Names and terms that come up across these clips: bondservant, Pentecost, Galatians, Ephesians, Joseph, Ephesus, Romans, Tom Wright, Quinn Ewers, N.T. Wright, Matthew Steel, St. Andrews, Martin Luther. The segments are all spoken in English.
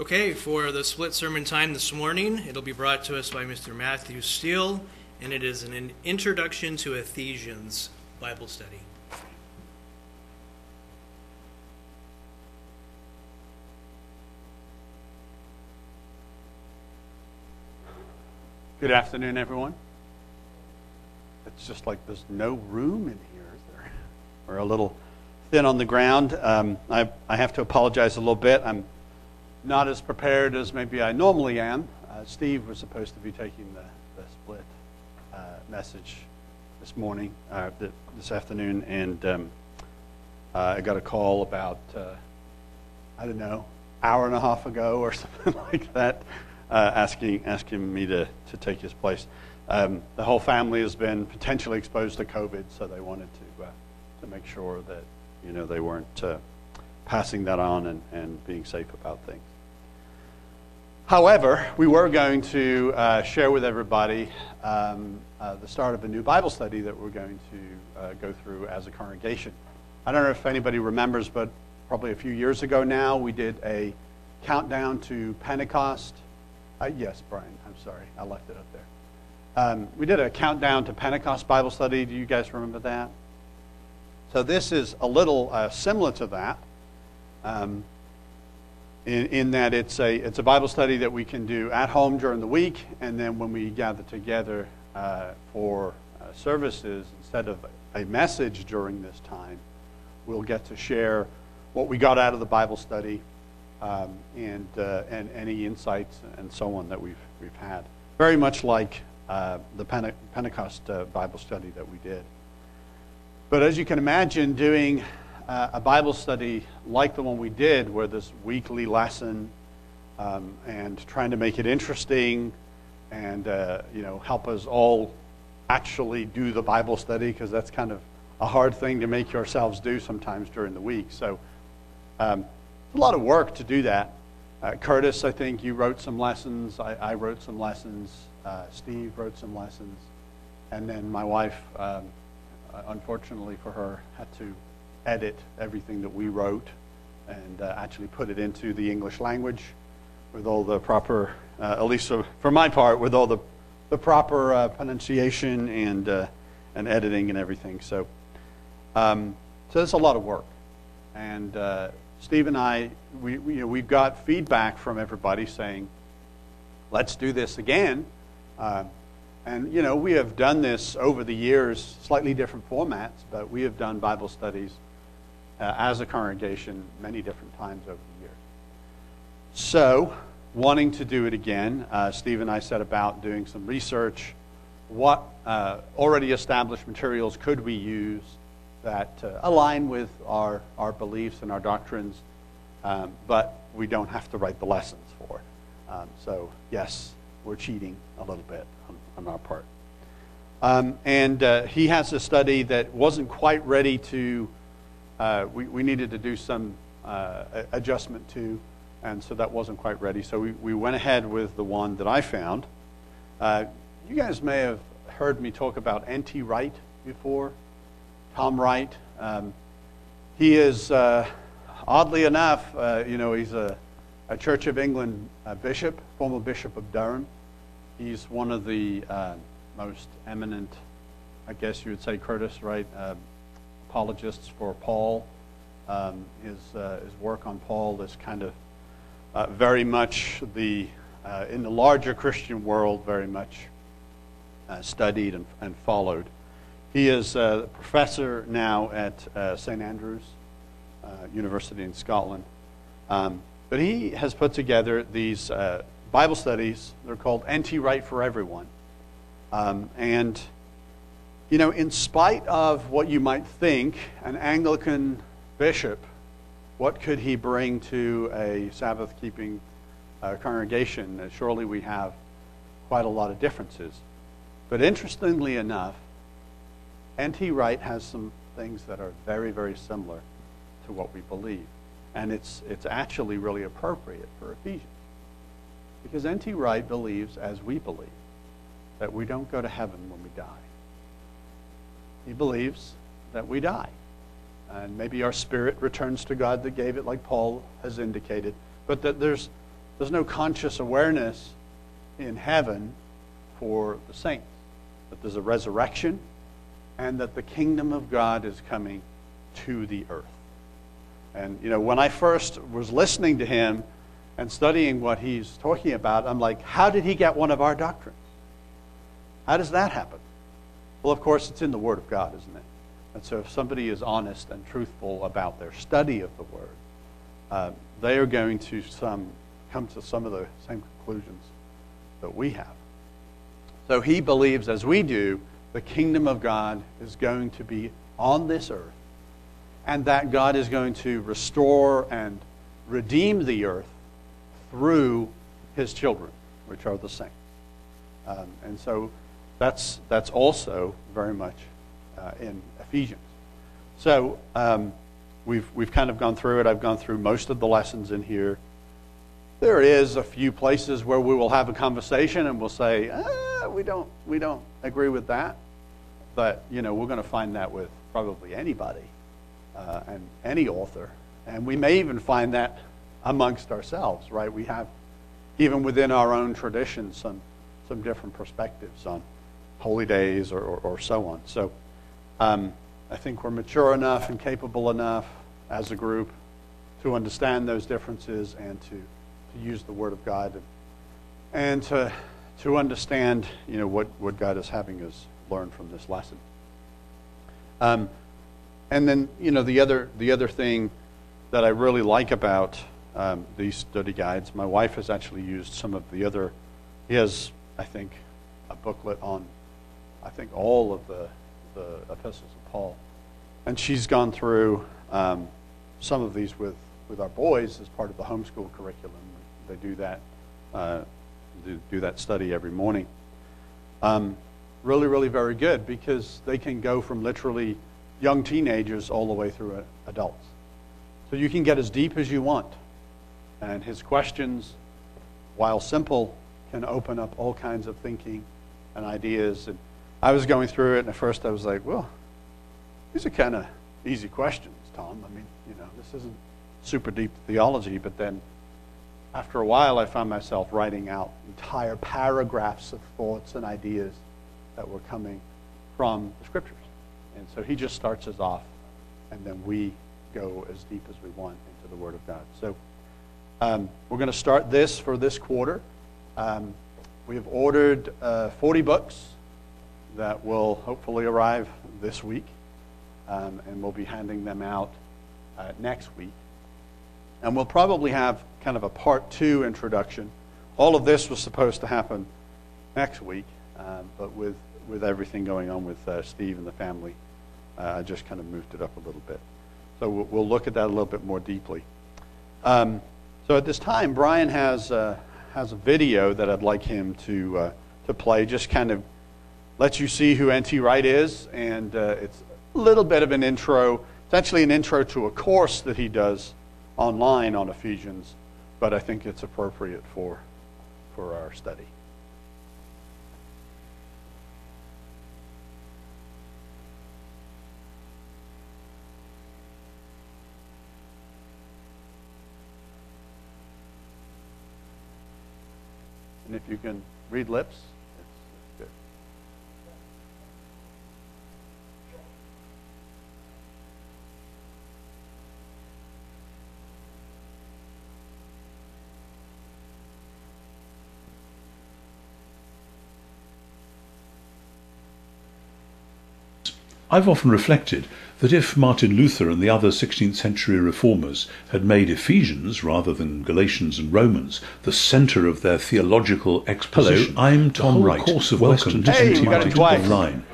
Okay, for the split sermon time this morning, it'll be brought to us by Mr. Matthew Steel, and it is an introduction to Ephesians Bible study. Good afternoon, everyone. It's just like there's no room in here, is there? We're a little thin on the ground. I have to apologize a little bit. I'm not as prepared as maybe I normally am. Steve was supposed to be taking the split message this morning, this afternoon, and I got a call about, I don't know, hour and a half ago or something like that, asking me to take his place. The whole family has been potentially exposed to COVID, so they wanted to make sure that, you know, they weren't passing that on and being safe about things. However, we were going to share with everybody the start of a new Bible study that we're going to go through as a congregation. I don't know if anybody remembers, but probably a few years ago now, we did a countdown to Pentecost. Yes, Brian, I'm sorry, I left it up there. We did a countdown to Pentecost Bible study. Do you guys remember that? So this is a little similar to that. In that it's a Bible study that we can do at home during the week, and then when we gather together for services, instead of a message during this time, we'll get to share what we got out of the Bible study and any insights and so on that we've had. Very much like the Pentecost Bible study that we did. But as you can imagine, doing a Bible study like the one we did, where this weekly lesson and trying to make it interesting and you know, help us all actually do the Bible study, because that's kind of a hard thing to make yourselves do sometimes during the week. So a lot of work to do that. Curtis, I think you wrote some lessons. I wrote some lessons. Steve wrote some lessons, and then my wife, unfortunately for her, had to edit everything that we wrote and actually put it into the English language with all the proper, at least for my part, with all the proper pronunciation and editing and everything. So, so that's a lot of work. And Steve and I, we got feedback from everybody saying, let's do this again. And, you know, we have done this over the years, slightly different formats, but we have done Bible studies as a congregation many different times over the years. So, wanting to do it again, Steve and I set about doing some research. What already established materials could we use that align with our beliefs and our doctrines, but we don't have to write the lessons for? So, yes, we're cheating a little bit on our part. And he has a study that wasn't quite ready to, we needed to do some adjustment to, and so that wasn't quite ready. So we went ahead with the one that I found. You guys may have heard me talk about N.T. Wright before, Tom Wright. He is, oddly enough, you know, he's a Church of England bishop, former bishop of Durham. He's one of the most eminent, I guess you would say, Curtis, right, apologists for Paul. His work on Paul is kind of very much in the larger Christian world, very much studied and followed. He is a professor now at St. Andrews University in Scotland. But he has put together these Bible studies. They're called N.T. Wright for Everyone. And, you know, in spite of what you might think, an Anglican bishop, what could he bring to a Sabbath-keeping congregation? Surely we have quite a lot of differences. But interestingly enough, N.T. Wright has some things that are very, very similar to what we believe. And it's actually really appropriate for Ephesians. Because N.T. Wright believes, as we believe, that we don't go to heaven when we die. He believes that we die. And maybe our spirit returns to God that gave it, like Paul has indicated. But that there's There's no conscious awareness in heaven for the saints that there's a resurrection and that the kingdom of God is coming to the earth. And, you know, when I first was listening to him and studying what he's talking about, I'm like, how did he get one of our doctrines? How does that happen? Well, of course, it's in the Word of God, isn't it? And so if somebody is honest and truthful about their study of the Word, they are going to come to some of the same conclusions that we have. So he believes, as we do, the kingdom of God is going to be on this earth, and that God is going to restore and redeem the earth through his children, which are the saints. And so that's also very much in Ephesians. So we've kind of gone through it. I've gone through most of the lessons in here. There is a few places where we will have a conversation and we'll say, we don't agree with that. But, you know, we're going to find that with probably anybody and any author. And we may even find that amongst ourselves, right? We have, even within our own traditions, some different perspectives on holy days or so on. So I think we're mature enough and capable enough as a group to understand those differences and to use the Word of God and to understand, you know, what God is having us learn from this lesson. And then, you know, the other thing that I really like about these study guides, my wife has actually used some of the other. He has, I think, a booklet on, I think, all of the epistles of Paul, and she's gone through some of these with our boys as part of the homeschool curriculum. They do that study every morning. Really, really very good, because they can go from literally young teenagers all the way through adults. So you can get as deep as you want. And his questions, while simple, can open up all kinds of thinking and ideas. And I was going through it, and at first I was like, well, these are kind of easy questions, Tom. I mean, you know, this isn't super deep theology. But then after a while, I found myself writing out entire paragraphs of thoughts and ideas that were coming from the Scriptures. And so he just starts us off, and then we go as deep as we want into the Word of God. So we're going to start this for this quarter. We have ordered 40 books that will hopefully arrive this week, and we'll be handing them out next week. And we'll probably have kind of a part two introduction. All of this was supposed to happen next week, but with everything going on with Steve and the family, I just kind of moved it up a little bit. So we'll look at that a little bit more deeply. So at this time, Brian has a video that I'd like him to play. Just kind of lets you see who N.T. Wright is, and it's a little bit of an intro. It's actually an intro to a course that he does online on Ephesians, but I think it's appropriate for our study. And if you can read lips, it's good. I've often reflected that if Martin Luther and the other 16th century reformers had made Ephesians, rather than Galatians and Romans, the centre of their theological exposition, hello, I'm Tom Wright. Course of welcome to N.T. Wright Online.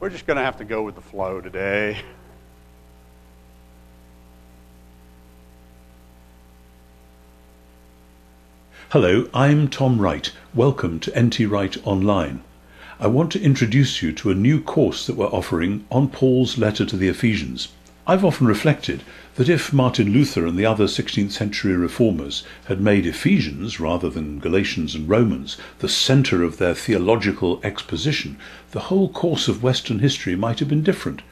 We're just going to have to go with the flow today. Hello, I'm Tom Wright. Welcome to N.T. Wright Online. I want to introduce you to a new course that we're offering on Paul's letter to the Ephesians. I've often reflected that if Martin Luther and the other 16th century reformers had made Ephesians, rather than Galatians and Romans, the center of their theological exposition, the whole course of Western history might have been different,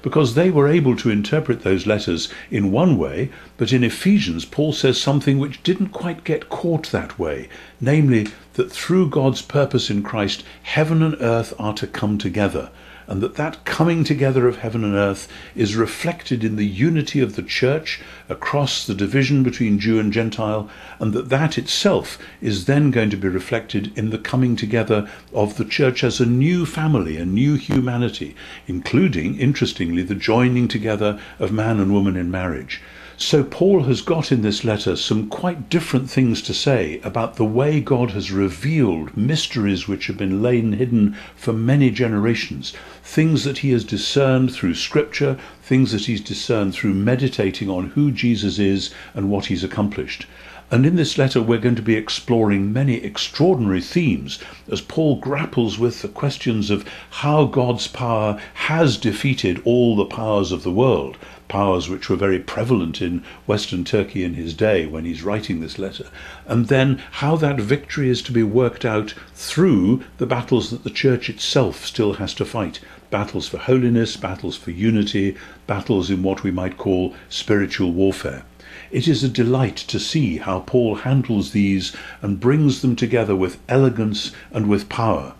because they were able to interpret those letters in one way, but in Ephesians Paul says something which didn't quite get caught that way, namely that through God's purpose in Christ, heaven and earth are to come together, and that coming together of heaven and earth is reflected in the unity of the church across the division between Jew and Gentile, and that itself is then going to be reflected in the coming together of the church as a new family, a new humanity, including, interestingly, the joining together of man and woman in marriage. So Paul has got in this letter some quite different things to say about the way God has revealed mysteries which have been lain hidden for many generations, things that he has discerned through Scripture, things that he's discerned through meditating on who Jesus is and what he's accomplished. And in this letter we're going to be exploring many extraordinary themes as Paul grapples with the questions of how God's power has defeated all the powers of the world, powers which were very prevalent in Western Turkey in his day when he's writing this letter, and then how that victory is to be worked out through the battles that the church itself still has to fight. Battles for holiness, battles for unity, battles in what we might call spiritual warfare. It is a delight to see how Paul handles these and brings them together with elegance and with power.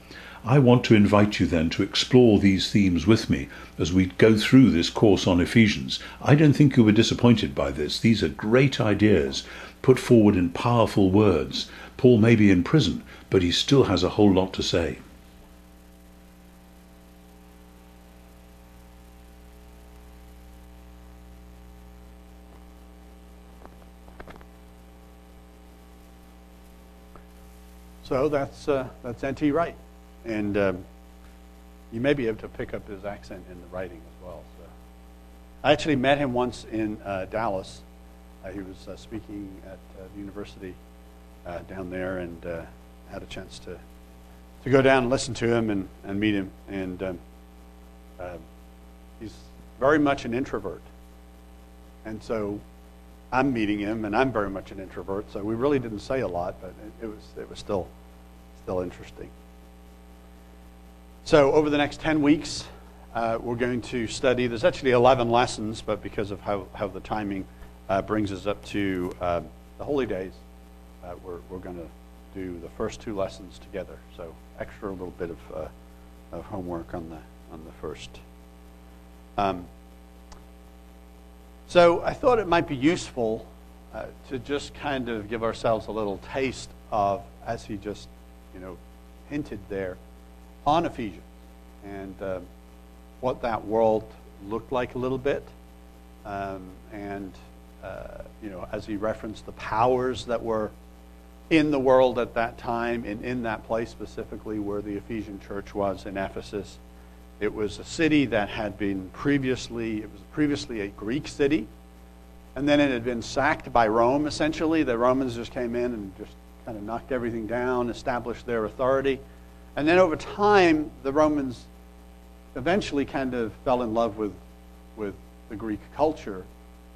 I want to invite you then to explore these themes with me as we go through this course on Ephesians. I don't think you were disappointed by this. These are great ideas put forward in powerful words. Paul may be in prison, but he still has a whole lot to say. So that's N.T. Wright. And you may be able to pick up his accent in the writing as well. So. I actually met him once in Dallas. He was speaking at the university down there, and had a chance to go down and listen to him and meet him. And he's very much an introvert. And so I'm meeting him, and I'm very much an introvert. So we really didn't say a lot, but it was still interesting. So over the next 10 weeks, we're going to study, there's actually 11 lessons, but because of how the timing brings us up to the Holy Days, we're going to do the first two lessons together. So extra little bit of homework on the first. So I thought it might be useful to just kind of give ourselves a little taste of, as he just hinted there, on Ephesians and what that world looked like a little bit, and as he referenced the powers that were in the world at that time, and in that place specifically where the Ephesian church was in Ephesus. It was a city that had been previously a Greek city, and then it had been sacked by Rome. Essentially, the Romans just came in and just kind of knocked everything down, established their authority. And then over time, the Romans eventually kind of fell in love with the Greek culture,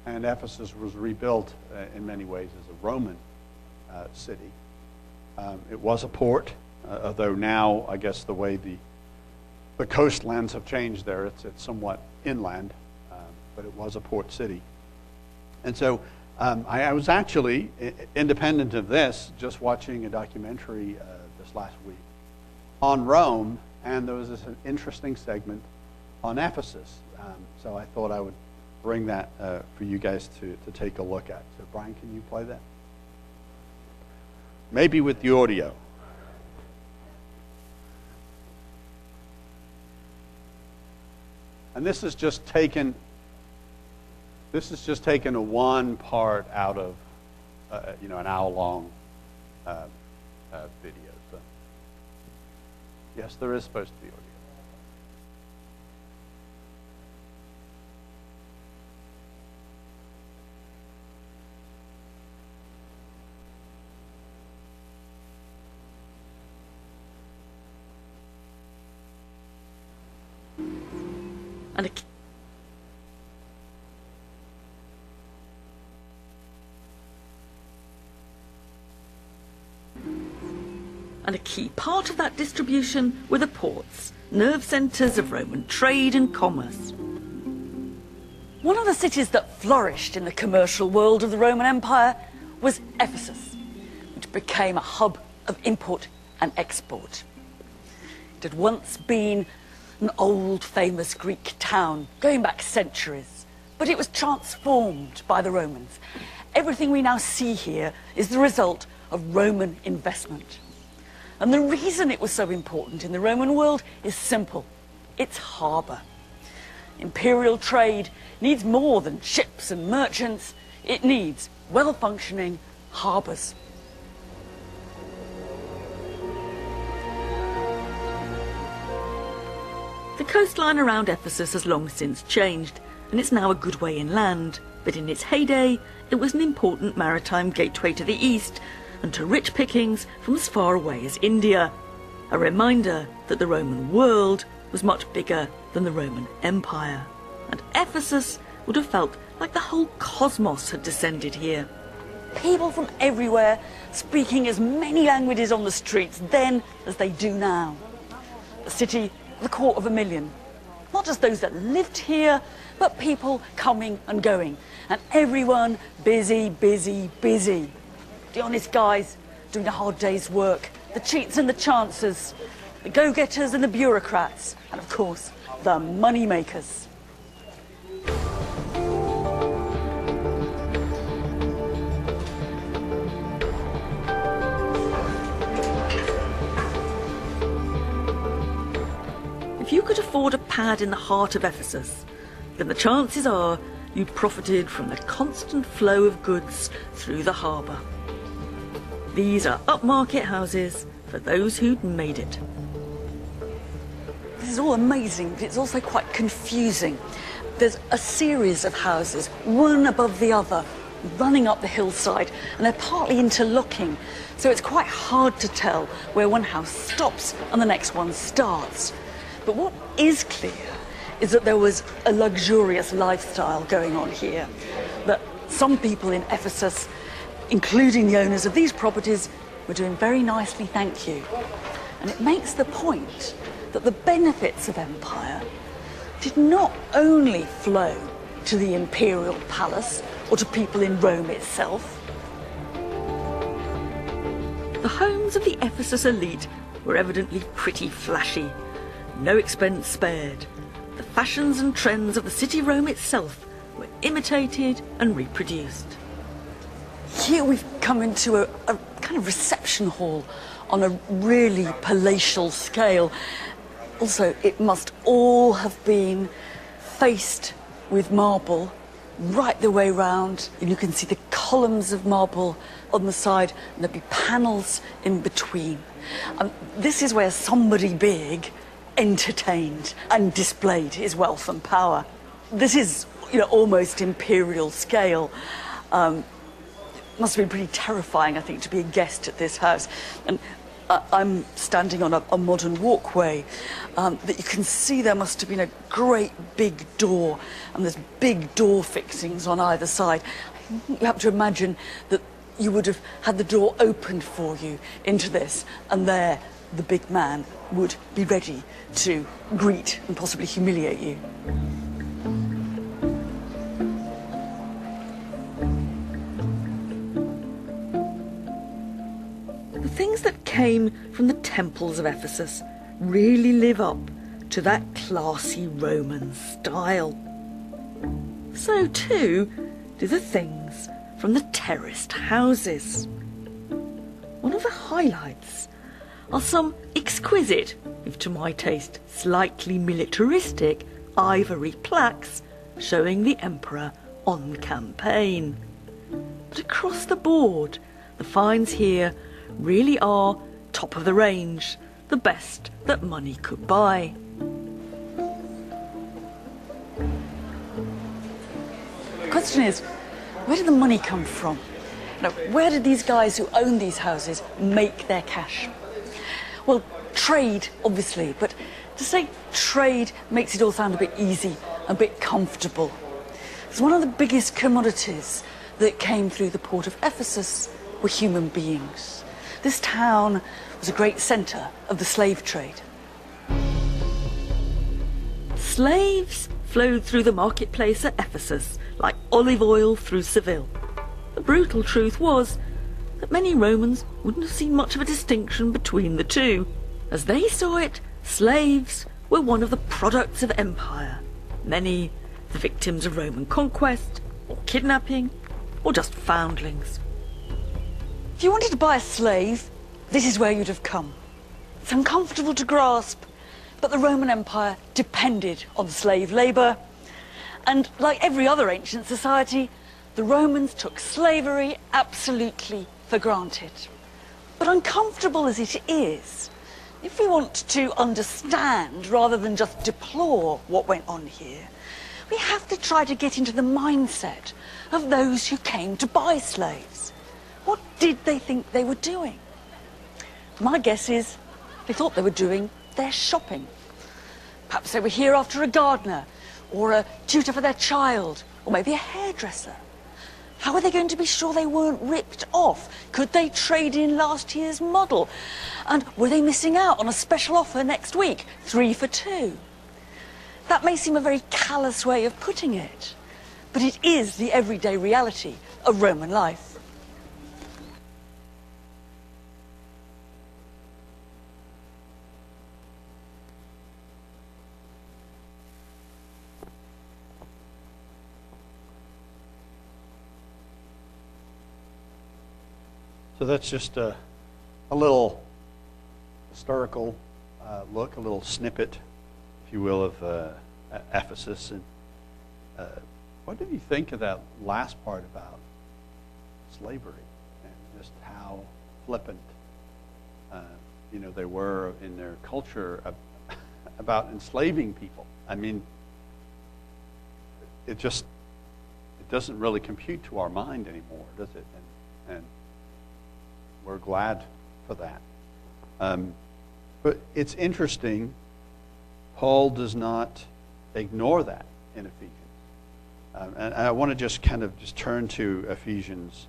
and Ephesus was rebuilt in many ways as a Roman city. It was a port, although now, I guess, the way the coastlands have changed there, it's somewhat inland, but it was a port city. And so I was actually, independent of this, just watching a documentary this last week on Rome, and there was this interesting segment on Ephesus. So I thought I would bring that for you guys to take a look at. So Brian, can you play that? Maybe with the audio. And this is just taken a one part out of an hour long video. Yes, there is supposed to be audio. and a key part of that distribution were the ports, nerve centres of Roman trade and commerce. One of the cities that flourished in the commercial world of the Roman Empire was Ephesus, which became a hub of import and export. It had once been an old famous Greek town, going back centuries, but it was transformed by the Romans. Everything we now see here is the result of Roman investment. And the reason it was so important in the Roman world is simple. It's harbour. Imperial trade needs more than ships and merchants. It needs well-functioning harbours. The coastline around Ephesus has long since changed, and it's now a good way inland. But in its heyday, it was an important maritime gateway to the east and to rich pickings from as far away as India. A reminder that the Roman world was much bigger than the Roman Empire. And Ephesus would have felt like the whole cosmos had descended here. People from everywhere speaking as many languages on the streets then as they do now. The city, the 250,000. Not just those that lived here, but people coming and going. And everyone busy, busy, busy. The honest guys doing a hard day's work. The cheats and the chancers. The go-getters and the bureaucrats. And of course, the money makers. If you could afford a pad in the heart of Ephesus, then the chances are you'd profited from the constant flow of goods through the harbour. These are upmarket houses for those who'd made it. This is all amazing, but it's also quite confusing. There's a series of houses, one above the other, running up the hillside, and they're partly interlocking, so it's quite hard to tell where one house stops and the next one starts. But what is clear is that there was a luxurious lifestyle going on here, that some people in Ephesus, including the owners of these properties, were doing very nicely, thank you. And it makes the point that the benefits of empire did not only flow to the imperial palace or to people in Rome itself. The homes of the Ephesus elite were evidently pretty flashy. No expense spared. The fashions and trends of the city Rome itself were imitated and reproduced. Here we've come into a kind of reception hall on a really palatial scale. Also, it must all have been faced with marble right the way round. And you can see the columns of marble on the side, and there'll be panels in between. This is where somebody big entertained and displayed his wealth and power. This is, almost imperial scale. It must have been pretty terrifying, I think, to be a guest at this house. And I'm standing on a modern walkway that you can see there must have been a great big door, and there's big door fixings on either side. You have to imagine that you would have had the door opened for you into this, and there the big man would be ready to greet and possibly humiliate you. The things that came from the temples of Ephesus really live up to that classy Roman style. So too do the things from the terraced houses. One of the highlights are some exquisite, if to my taste slightly militaristic, ivory plaques showing the emperor on campaign. But across the board, the finds here really are top of the range, the best that money could buy. The question is, where did the money come from? Now, where did these guys who own these houses make their cash? Well, trade, obviously, but to say trade makes it all sound a bit easy, a bit comfortable. Because one of the biggest commodities that came through the port of Ephesus were human beings. This town was a great center of the slave trade. Slaves flowed through the marketplace at Ephesus like olive oil through Seville. The brutal truth was that many Romans wouldn't have seen much of a distinction between the two. As they saw it, slaves were one of the products of empire. Many the victims of Roman conquest, or kidnapping, or just foundlings. If you wanted to buy a slave, this is where you'd have come. It's uncomfortable to grasp, but the Roman Empire depended on slave labour, and like every other ancient society, the Romans took slavery absolutely for granted. But uncomfortable as it is, if we want to understand rather than just deplore what went on here, we have to try to get into the mindset of those who came to buy slaves. What did they think they were doing? My guess is they thought they were doing their shopping. Perhaps they were here after a gardener, or a tutor for their child, or maybe a hairdresser. How were they going to be sure they weren't ripped off? Could they trade in last year's model? And were they missing out on a special offer next week, 3 for 2? That may seem a very callous way of putting it, but it is the everyday reality of Roman life. So that's just a little historical look, a little snippet, if you will, of Ephesus. And what did you think of that last part about slavery and just how flippant, they were in their culture about enslaving people? I mean, it doesn't really compute to our mind anymore, does it? And we're glad for that. But it's interesting. Paul does not ignore that in Ephesians. And I want to just kind of just turn to Ephesians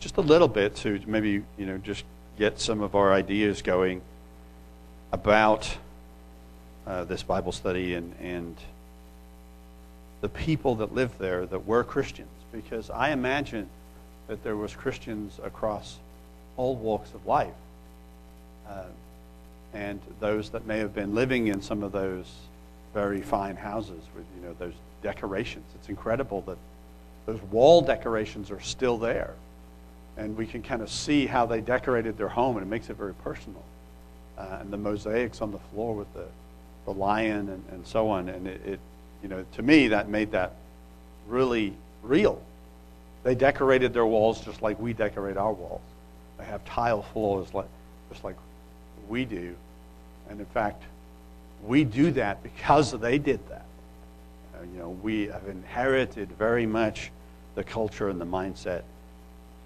just a little bit to maybe, just get some of our ideas going about this Bible study and the people that lived there that were Christians. Because I imagine that there was Christians across all walks of life. And those that may have been living in some of those very fine houses with, those decorations. It's incredible that those wall decorations are still there. And we can kind of see how they decorated their home, and it makes it very personal. And the mosaics on the floor with the lion and so on. And to me, that made that really real. They decorated their walls just like we decorate our walls. They have tile floors just like we do, and in fact we do that because they did that. We have inherited very much the culture and the mindset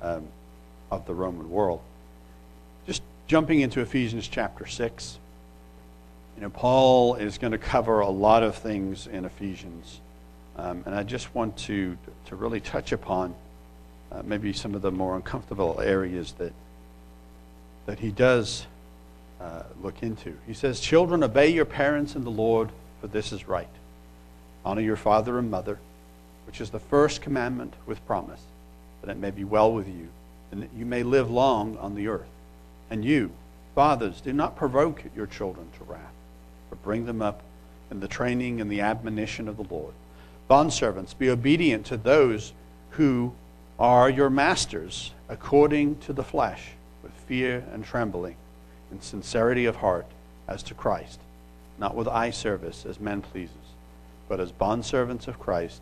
of the Roman world. Just jumping into Ephesians chapter 6, Paul is going to cover a lot of things in Ephesians, and I just want to really touch upon maybe some of the more uncomfortable areas that he does look into. He says, "Children, obey your parents in the Lord, for this is right. Honor your father and mother, which is the first commandment with promise, that it may be well with you, and that you may live long on the earth. And you, fathers, do not provoke your children to wrath, but bring them up in the training and the admonition of the Lord. Bondservants, be obedient to those who are your masters, according to the flesh, with fear and trembling, in sincerity of heart, as to Christ, not with eye service as men pleases, but as bondservants of Christ,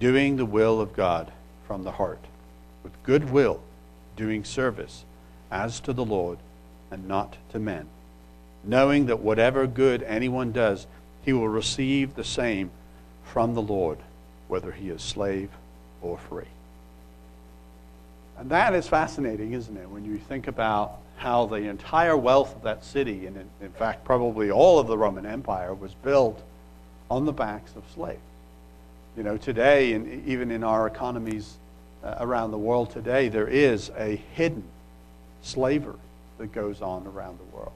doing the will of God from the heart, with good will, doing service as to the Lord and not to men, knowing that whatever good anyone does, he will receive the same from the Lord, whether he is slave or free." And that is fascinating, isn't it, when you think about how the entire wealth of that city, and in fact probably all of the Roman Empire, was built on the backs of slaves. Today, and even in our economies around the world today, there is a hidden slavery that goes on around the world.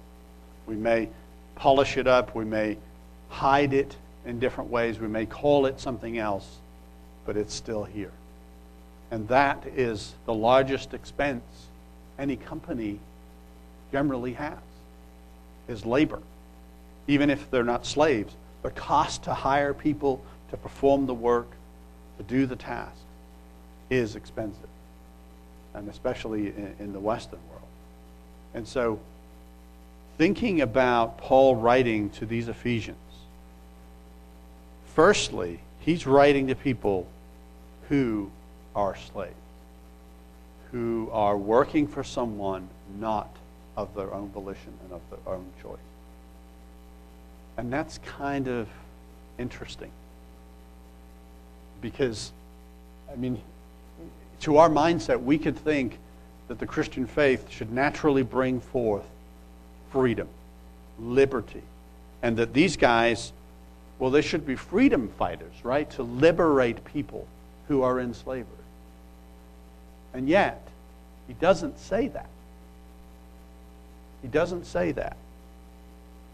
We may polish it up, we may hide it in different ways, we may call it something else, but it's still here. And that is the largest expense any company generally has, is labor. Even if they're not slaves, the cost to hire people to perform the work, to do the task, is expensive, and especially in the Western world. And so, thinking about Paul writing to these Ephesians, firstly, he's writing to people who are slaves, who are working for someone not of their own volition and of their own choice. And that's kind of interesting, because, I mean, to our mindset, we could think that the Christian faith should naturally bring forth freedom, liberty, and that these guys, well, they should be freedom fighters, right? To liberate people who are in slavery. And yet, he doesn't say that. He doesn't say that.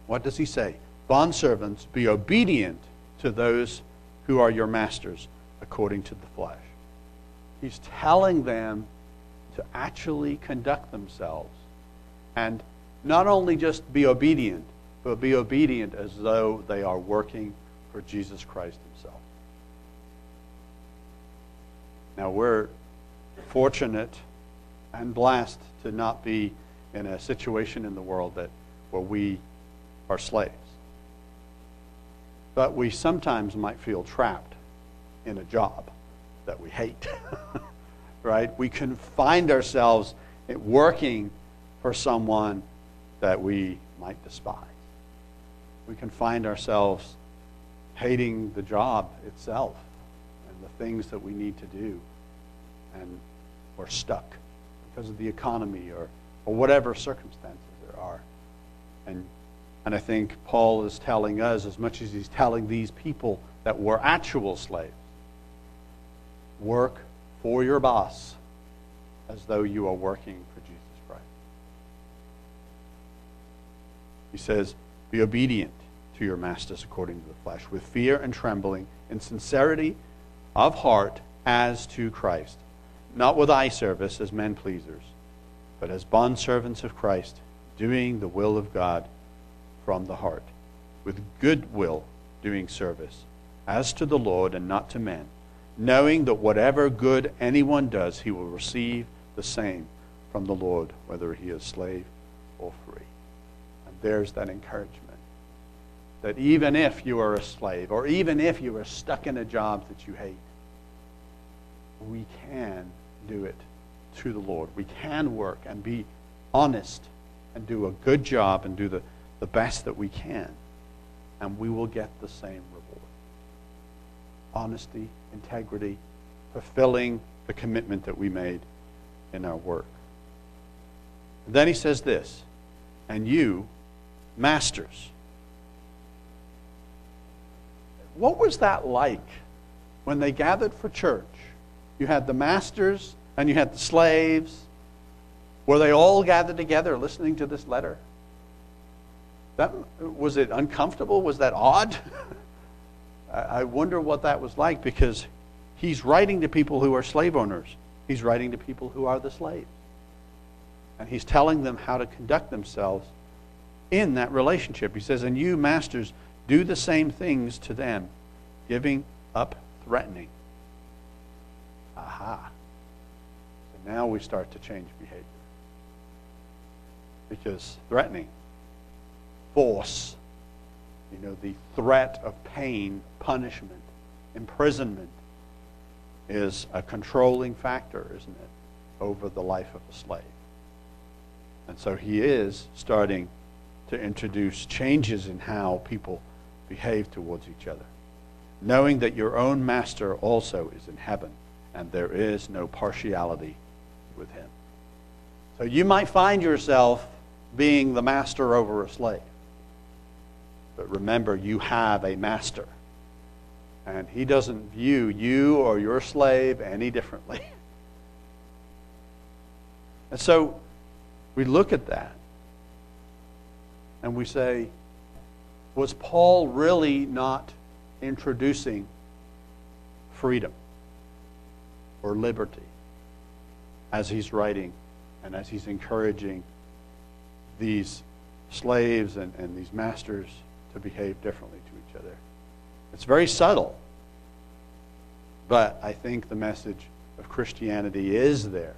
What does he say? Bondservants, be obedient to those who are your masters according to the flesh. He's telling them to actually conduct themselves, and not only just be obedient, but be obedient as though they are working for Jesus Christ himself. Now, we're fortunate and blessed to not be in a situation in the world that where we are slaves. But we sometimes might feel trapped in a job that we hate, right? We can find ourselves working for someone that we might despise. We can find ourselves hating the job itself and the things that we need to do, and we're stuck because of the economy or whatever circumstances there are. And I think Paul is telling us, as much as he's telling these people that were actual slaves, work for your boss as though you are working for Jesus Christ. He says, be obedient to your masters according to the flesh, with fear and trembling, in sincerity of heart as to Christ, not with eye service as men pleasers, but as bondservants of Christ, doing the will of God from the heart, with good will doing service, as to the Lord and not to men, knowing that whatever good anyone does, he will receive the same from the Lord, whether he is slave or free. And there's that encouragement, that even if you are a slave, or even if you are stuck in a job that you hate, we can do it to the Lord. We can work and be honest and do a good job and do the best that we can, and we will get the same reward. Honesty, integrity, fulfilling the commitment that we made in our work. And then he says this, and you, masters. What was that like when they gathered for church? You had the masters and you had the slaves. Were they all gathered together listening to this letter? Was it uncomfortable? Was that odd? I wonder what that was like, because he's writing to people who are slave owners. He's writing to people who are the slaves. And he's telling them how to conduct themselves in that relationship. He says, and you, masters, do the same things to them, giving up threatening. Aha. So now we start to change behavior. Because threatening, force, you know, the threat of pain, punishment, imprisonment is a controlling factor, isn't it, over the life of a slave. And so he is starting to introduce changes in how people behave towards each other, knowing that your own master also is in heaven, and there is no partiality with him. So you might find yourself being the master over a slave. But remember, you have a master, and he doesn't view you or your slave any differently. And so We look at that and we say, was Paul really not introducing freedom or liberty as he's writing and as he's encouraging these slaves and these masters to behave differently to each other? It's very subtle, but I think the message of Christianity is there,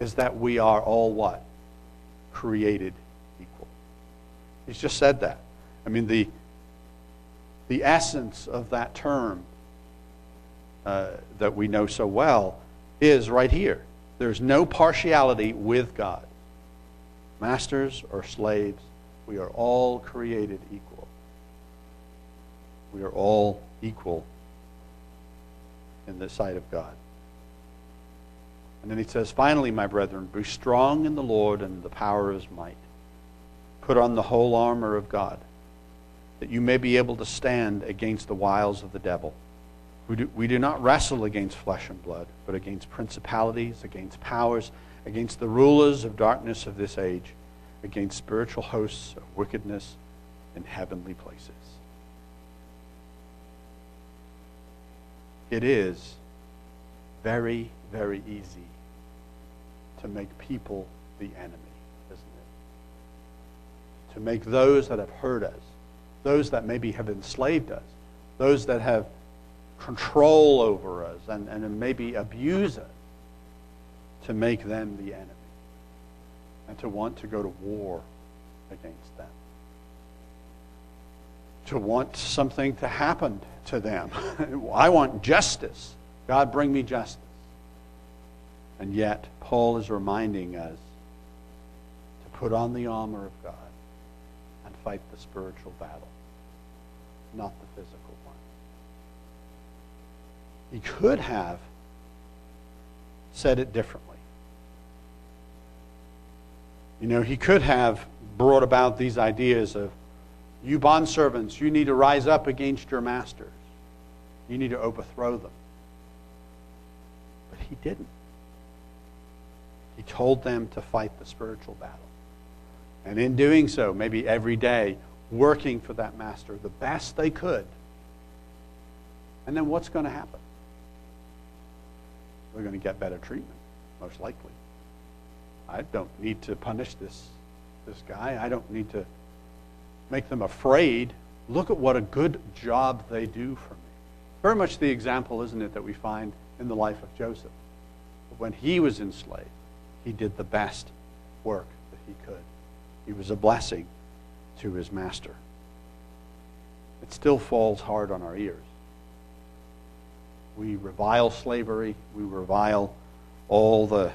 is that we are all what? Created equal. He's just said that. I mean, the essence of that term that we know so well is right here. There's no partiality with God. Masters or slaves, we are all created equal. We are all equal in the sight of God. And then he says, finally, my brethren, be strong in the Lord and the power of his might. Put on the whole armor of God, that you may be able to stand against the wiles of the devil. We do not wrestle against flesh and blood, but against principalities, against powers, against the rulers of darkness of this age, against spiritual hosts of wickedness in heavenly places. It is very, very easy to make people the enemy, isn't it? To make those that have hurt us, those that maybe have enslaved us, those that have control over us and maybe abuse us, to make them the enemy and to want to go to war against them, to want something to happen to them. I want justice. God, bring me justice. And yet, Paul is reminding us to put on the armor of God and fight the spiritual battle, not the physical one. He could have said it differently. You know, he could have brought about these ideas of, you bondservants, you need to rise up against your masters. You need to overthrow them. But he didn't. He told them to fight the spiritual battle. And in doing so, maybe every day, working for that master the best they could. And then what's going to happen? We're going to get better treatment, most likely. I don't need to punish this guy. I don't need to make them afraid. Look at what a good job they do for me. Very much the example, isn't it, that we find in the life of Joseph. When he was enslaved, he did the best work that he could. He was a blessing to his master. It still falls hard on our ears. We revile slavery. We revile all the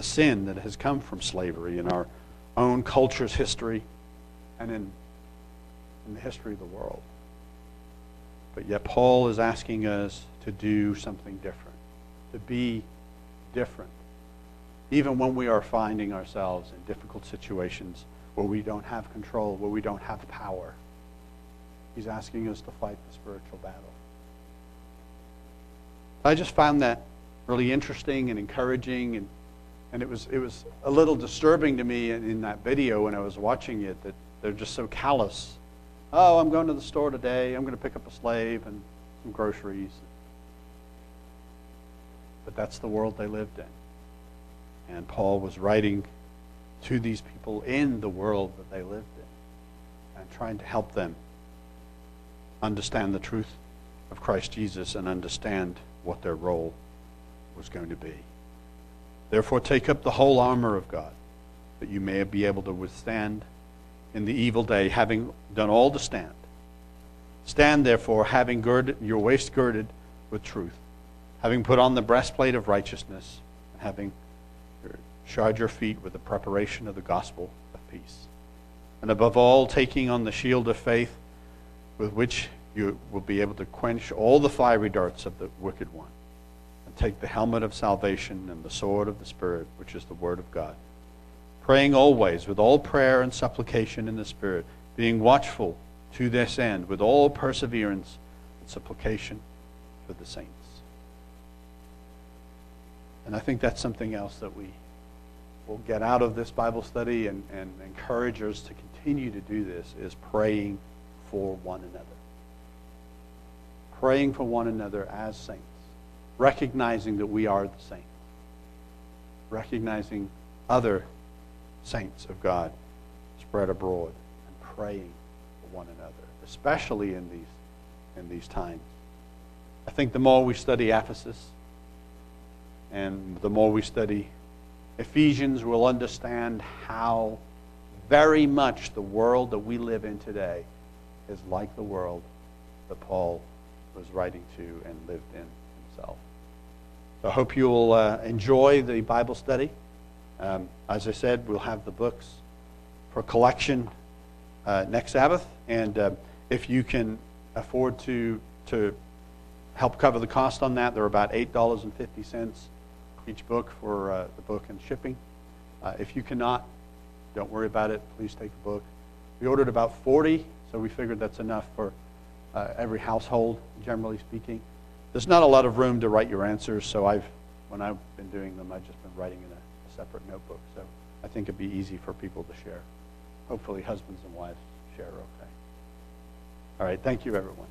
sin that has come from slavery in our own culture's history and in the history of the world. But yet Paul is asking us to do something different, to be different, even when we are finding ourselves in difficult situations where we don't have control, where we don't have power. He's asking us to fight the spiritual battle. I just found that really interesting and encouraging, and it was a little disturbing to me in that video when I was watching it, that they're just so callous. Oh, I'm going to the store today. I'm going to pick up a slave and some groceries. But that's the world they lived in. And Paul was writing to these people in the world that they lived in and trying to help them understand the truth of Christ Jesus and understand what their role was going to be. Therefore, take up the whole armor of God, that you may be able to withstand in the evil day, having done all to stand. Stand, therefore, having girded your waist girded with truth, having put on the breastplate of righteousness, and having shod your feet with the preparation of the gospel of peace. And above all, taking on the shield of faith, with which you will be able to quench all the fiery darts of the wicked one, and take the helmet of salvation and the sword of the Spirit, which is the word of God, praying always with all prayer and supplication in the Spirit, being watchful to this end with all perseverance and supplication for the saints. And I think that's something else that we will get out of this Bible study and encourage us to continue to do this is praying for one another. Praying for one another as saints. Recognizing that we are the saints. Recognizing other saints of God spread abroad and praying for one another, especially in these times. I think the more we study Ephesus and the more we study Ephesians, we'll understand how very much the world that we live in today is like the world that Paul was writing to and lived in himself. So I hope you will enjoy the Bible study. As I said, we'll have the books for collection next Sabbath, and if you can afford to help cover the cost on that, they're about $8.50 each book for the book and shipping. If you cannot, don't worry about it. Please take the book. We ordered about 40, so we figured that's enough for every household, generally speaking. There's not a lot of room to write your answers, so when I've been doing them, I've just been writing in a separate notebook, so I think it'd be easy for people to share. Hopefully husbands and wives share okay. All right, thank you, everyone.